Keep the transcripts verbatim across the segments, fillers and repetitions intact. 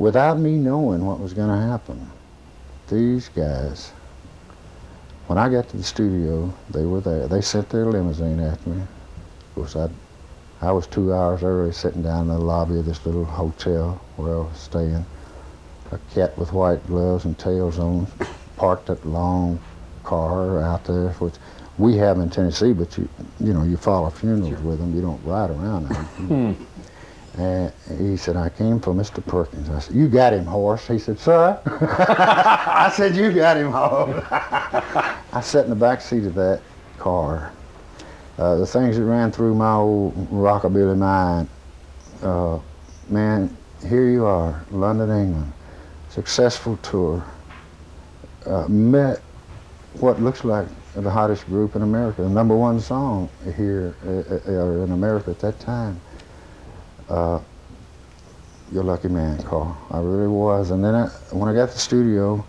without me knowing what was going to happen. These guys, when I got to the studio, they were there. They sent their limousine after me. Of course, I I was two hours early sitting down in the lobby of this little hotel where I was staying. A cat with white gloves and tails on parked that long car out there, which we have in Tennessee, but you you know, you follow funerals with them. You don't ride around them. And he said, I came for Mister Perkins. I said, you got him, horse. He said, sir? I said, you got him, horse. I sat in the back seat of that car. Uh, the things that ran through my old rockabilly mind, uh, man, here you are, London, England, successful tour, uh, met what looks like the hottest group in America, the number one song here uh, in America at that time. Uh, you're a lucky man, Carl. I really was. And then I, when I got to the studio,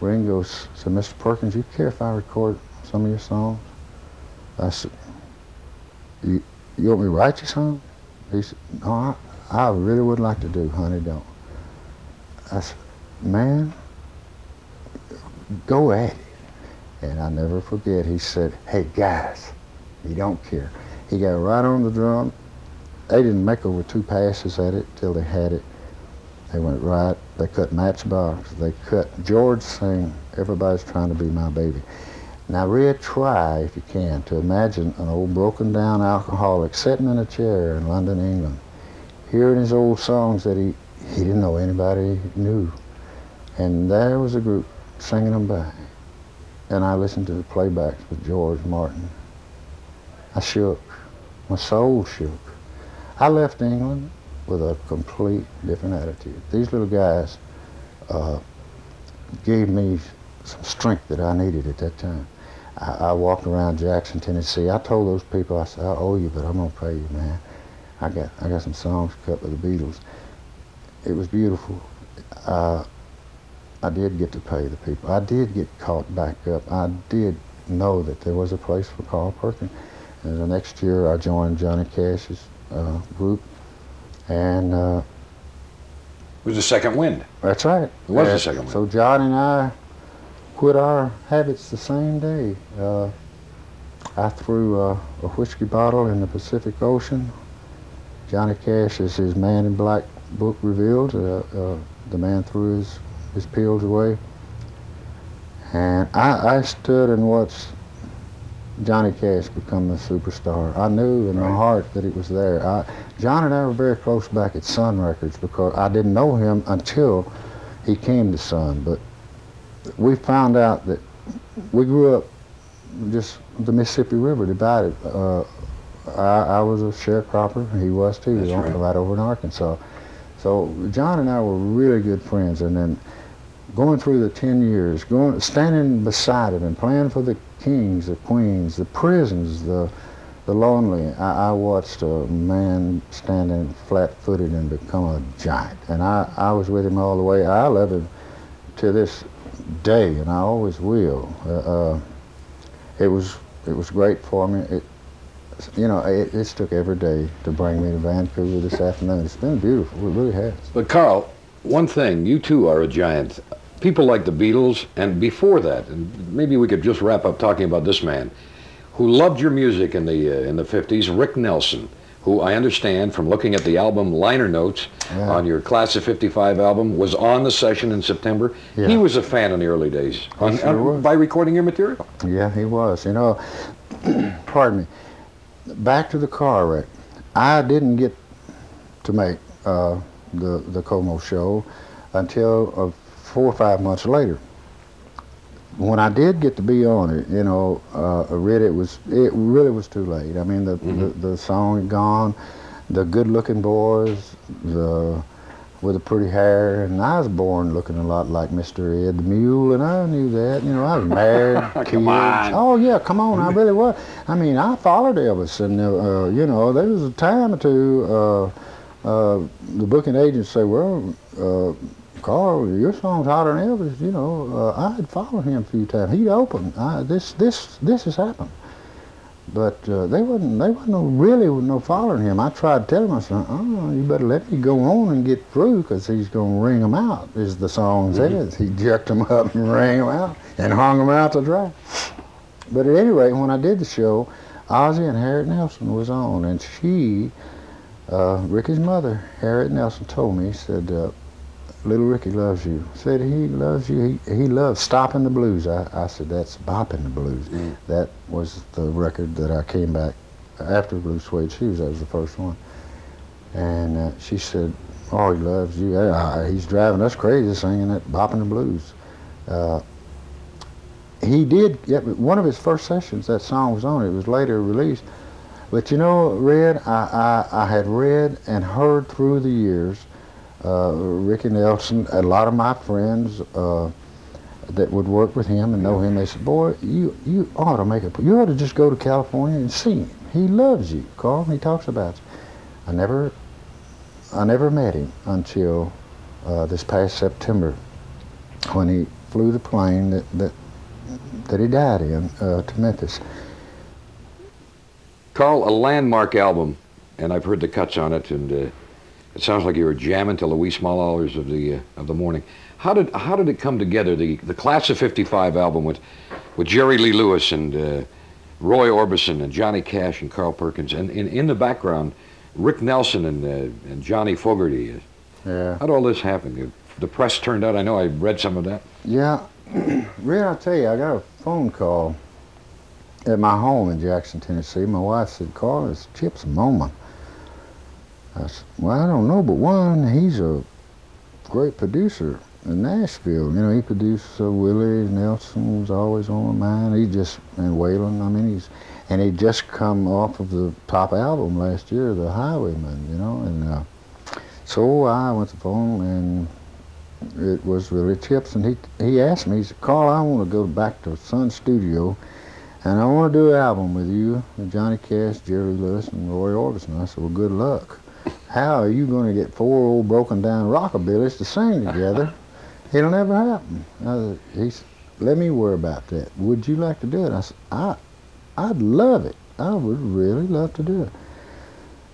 Ringo said, Mister Perkins, you care if I record some of your songs? I said, you, you want me to write you some? He said, no, I, I really would like to do, honey, don't. I said, man, go at it. And I never forget, he said, hey, guys, he don't care. He got right on the drum. They didn't make over two passes at it till they had it. They went right, they cut Matchbox, they cut George saying, everybody's trying to be my baby. Now really try, if you can, to imagine an old broken down alcoholic sitting in a chair in London, England, hearing his old songs that he, he didn't know anybody knew. And there was a group singing them back. And I listened to the playbacks with George Martin. I shook, my soul shook. I left England with a complete different attitude. These little guys uh, gave me some strength that I needed at that time. I, I walked around Jackson, Tennessee. I told those people, I said, I owe you, but I'm gonna pay you, man. I got I got some songs cut with the Beatles. It was beautiful. Uh, I did get to pay the people. I did get caught back up. I did know that there was a place for Carl Perkins. And the next year I joined Johnny Cash's Uh, group, and uh, it was a second wind. That's right. It was and a second wind. So John and I quit our habits the same day. Uh, I threw uh, a whiskey bottle in the Pacific Ocean. Johnny Cash, as his Man in Black book revealed, uh, uh, the man threw his, his pills away, and I, I stood and watched Johnny Cash become the superstar. I knew in my heart that it was there. I, John and I were very close back at Sun Records because I didn't know him until he came to Sun, but we found out that we grew up just the Mississippi River divided. Uh, I, I was a sharecropper, he was too. That's right. Right over in Arkansas. So John and I were really good friends, and then going through the ten years, going, standing beside him and playing for the Kings, the Queens, the prisons, the the lonely. I, I watched a man standing flat-footed and become a giant, and I, I was with him all the way. I love him to this day, and I always will. Uh, uh, it was it was great for me. It you know it, it took every day to bring me to Vancouver this afternoon. It's been beautiful. It really has. But Carl, one thing, you too are a giant. People like the Beatles, and before that, and maybe we could just wrap up talking about this man who loved your music in the uh, in the fifties, Rick Nelson, who I understand from looking at the album liner notes yeah. on your Class of fifty-five album was on the session in September. Yeah. He was a fan in the early days on, yes, on, by recording your material. Yeah, he was. You know, pardon me. Back to the car wreck. I didn't get to make uh, the the Como show until a four or five months later. When I did get to be on it, you know, uh, I read it was, it really was too late. I mean, the, mm-hmm. the, the song had gone, the good-looking boys, the with the pretty hair, and I was born looking a lot like Mister Ed the Mule, and I knew that. You know, I was married, kids. Come on. Oh, yeah, come on, I really was. I mean, I followed Elvis, and, uh, you know, there was a time or two, uh, uh, the booking agents say, well, uh, Carl, your song's hotter than Elvis, you know. Uh, I had followed him a few times. He'd opened. I, this, this, this has happened. But uh, they wasn't, they wasn't no, really no following him. I tried to tell him, I said, oh, you better let me go on and get through, because he's going to ring them out, as the song says. Mm-hmm. He jerked them up and rang them out and hung them out to dry. But at any rate, when I did the show, Ozzie and Harriet Nelson was on, and she, uh, Ricky's mother, Harriet Nelson, told me, said, uh, little Ricky loves you. Said, he loves you. He, he loves stopping the blues. I, I said, that's Boppin' the Blues. Mm. That was the record that I came back after Blue Suede Shoes. That was the first one. And uh, she said, oh, he loves you. Uh, he's driving us crazy singing that Boppin' the Blues. Uh, he did, yeah, one of his first sessions, that song was on. It was later released. But you know, Red, I, I, I had read and heard through the years Uh, Ricky Nelson, a lot of my friends uh, that would work with him and know him, they said, boy, you, you ought to make a, you ought to just go to California and see him. He loves you, Carl, and he talks about you. I never, I never met him until uh, this past September, when he flew the plane that, that, that he died in uh, to Memphis. Carl, a landmark album, and I've heard the cuts on it, and uh, it sounds like you were jamming till the wee small hours of the uh, of the morning. How did how did it come together? The the Class of fifty-five album with with Jerry Lee Lewis and uh, Roy Orbison and Johnny Cash and Carl Perkins, and in, in the background, Rick Nelson and uh, and Johnny Fogerty. Yeah. How'd all this happen? The press turned out. I know I read some of that. Yeah, Red, I tell you, I got a phone call at my home in Jackson, Tennessee. My wife said, "Carl, it's Chips Moma." I said, well, I don't know, but one, he's a great producer in Nashville. You know, he produced uh, Willie Nelson, was always on my mind. He just, and Waylon, I mean, he's, and he'd just come off of the top album last year, The Highwaymen, you know. And uh, so I went to the phone, and it was really Chips. And he he asked me, he said, Carl, I want to go back to Sun Studio, and I want to do an album with you, with Johnny Cash, Jerry Lewis, and Roy Orbison. I said, well, good luck. How are you going to get four old broken-down rockabillys to sing together? It'll never happen. I, he said, let me worry about that. Would you like to do it? I said, I, I'd love it. I would really love to do it.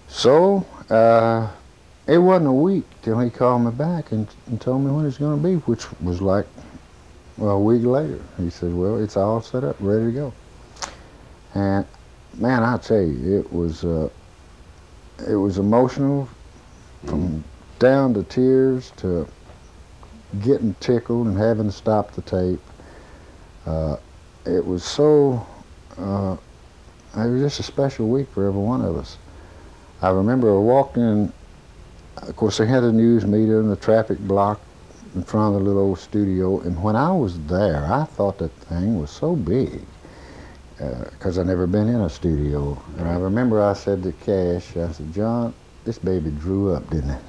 So uh, it wasn't a week till he called me back and, and told me when it's going to be, which was like well, a week later. He said, well, it's all set up, ready to go. And, man, I tell you, it was... Uh, It was emotional, from down to tears to getting tickled and having to stop the tape. Uh, it was so, uh, it was just a special week for every one of us. I remember I walked in, of course they had a news meter and the traffic block in front of the little old studio, and when I was there, I thought that thing was so big. Because uh, I'd never been in a studio. And I remember I said to Cash, I said, John, this baby drew up, didn't it?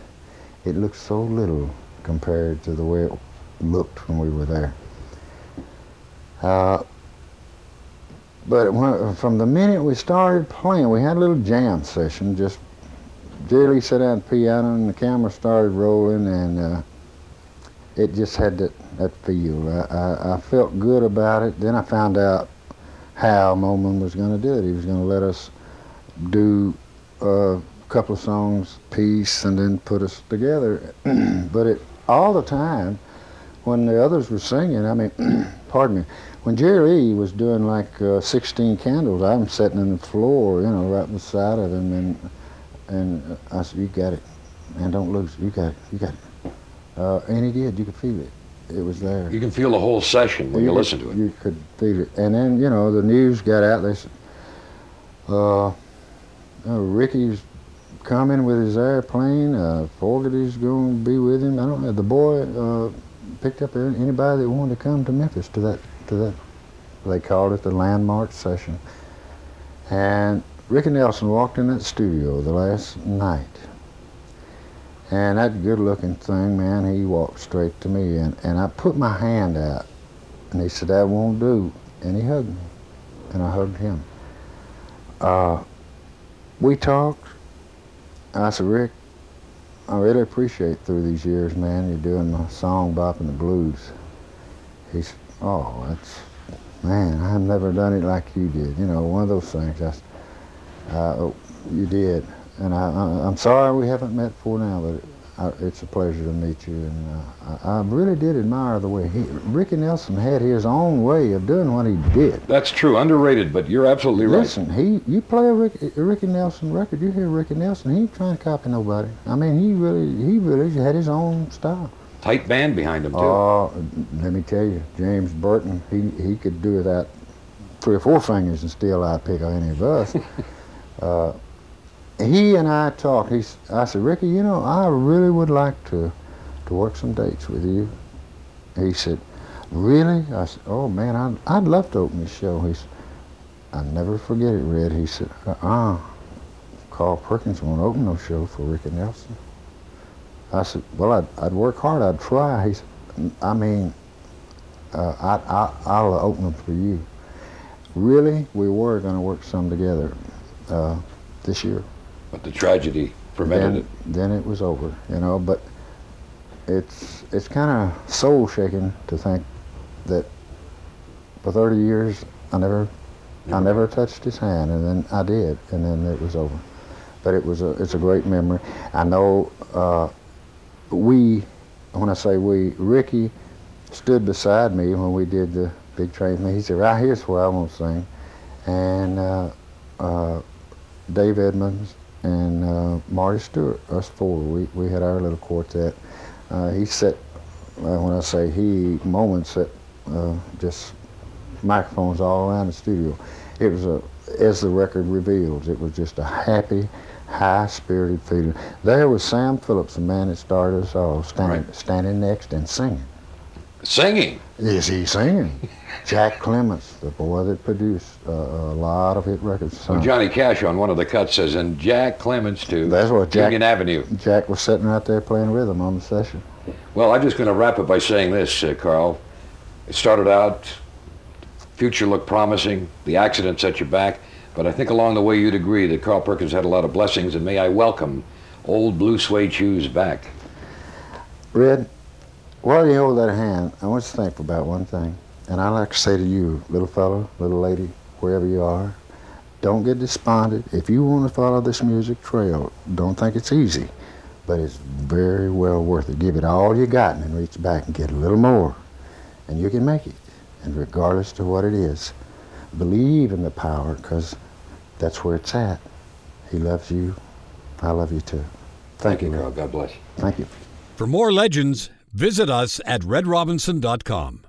It looked so little compared to the way it looked when we were there. Uh, but when, from the minute we started playing, we had a little jam session. Just Jerry sat down at the piano and the camera started rolling, and uh, it just had that, that feel. I, I, I felt good about it. Then I found out how Moman was going to do it. He was going to let us do uh, a couple of songs, piece, and then put us together. But it, all the time, when the others were singing, I mean, pardon me, when Jerry Lee was doing like uh, sixteen Candles, I'm sitting on the floor, you know, right beside of him, and and I said, you got it, man, don't lose it. You got it, you got it. Uh, and he did, you could feel it. It was there. You can feel the whole session when you, you listen to it. You could feel it. And then, you know, the news got out. They said, uh, you know, Ricky's coming with his airplane. Uh, Fogerty's going to be with him. I don't know. The boy uh, picked up anybody that wanted to come to Memphis to that, to that. They called it the landmark session. And Ricky Nelson walked in that studio the last night. And that good-looking thing, man, he walked straight to me, and, and I put my hand out, and he said, that won't do, and he hugged me, and I hugged him. Uh, we talked, and I said, Rick, I really appreciate through these years, man, you're doing my song, Boppin' the Blues. He said, oh, that's man, I've never done it like you did. You know, one of those things. I, uh, you did. And I, I, I'm sorry we haven't met before now, but it, I, it's a pleasure to meet you. And uh, I, I really did admire the way he, Ricky Nelson had his own way of doing what he did. That's true, underrated, but you're absolutely right. Listen, he, you play a Ricky, a Ricky Nelson record, you hear Ricky Nelson, he ain't trying to copy nobody. I mean, he really, he really had his own style. Tight band behind him, too. Oh, uh, let me tell you, James Burton, he, he could do without three or four fingers and still outpick any of us. uh, He and I talked. He, I said, Ricky, you know, I really would like to, to work some dates with you. He said, really? I said, oh man, I'd, I'd love to open this show. He said, I'll never forget it, Red. He said, uh-uh, Carl Perkins won't open no show for Ricky Nelson. I said, well, I'd, I'd work hard, I'd try. He said, I mean, uh, I, I, I'll open them for you. Really, we were gonna work some together uh, this year. But the tragedy prevented then, it. Then it was over, you know, but it's it's kind of soul-shaking to think that for thirty years I never yeah. I never touched his hand, and then I did, and then it was over. But it was a, it's a great memory. I know uh, we, when I say we, Ricky stood beside me when we did the big train thing. He said, right here's where I want to sing. And uh, uh, Dave Edmunds, and uh, Marty Stuart, us four, we, we had our little quartet. Uh, he set, uh, when I say he, Moment set uh, just microphones all around the studio. It was, a, as the record reveals, it was just a happy, high-spirited feeling. There was Sam Phillips, the man that started us all, standing, right. standing next and singing. Singing? Is he singing? Jack Clements, the boy that produced uh, a lot of hit records. Well, Johnny Cash on one of the cuts says, and Jack Clements too. That's what Jack, Union Avenue. Jack was sitting right there playing rhythm on the session. Well, I'm just going to wrap it by saying this, uh, Carl. It started out, future looked promising, the accident set you back, but I think along the way you'd agree that Carl Perkins had a lot of blessings, and may I welcome old Blue Suede Shoes back. Red, while you hold that hand, I want you to think about one thing. And I like to say to you, little fellow, little lady, wherever you are, don't get despondent. If you want to follow this music trail, don't think it's easy, but it's very well worth it. Give it all you got and reach back and get a little more, and you can make it. And regardless to what it is, believe in the power, because that's where it's at. He loves you. I love you, too. Thank, Thank you, Carl. God bless you. Thank you. For more legends, visit us at red robinson dot com.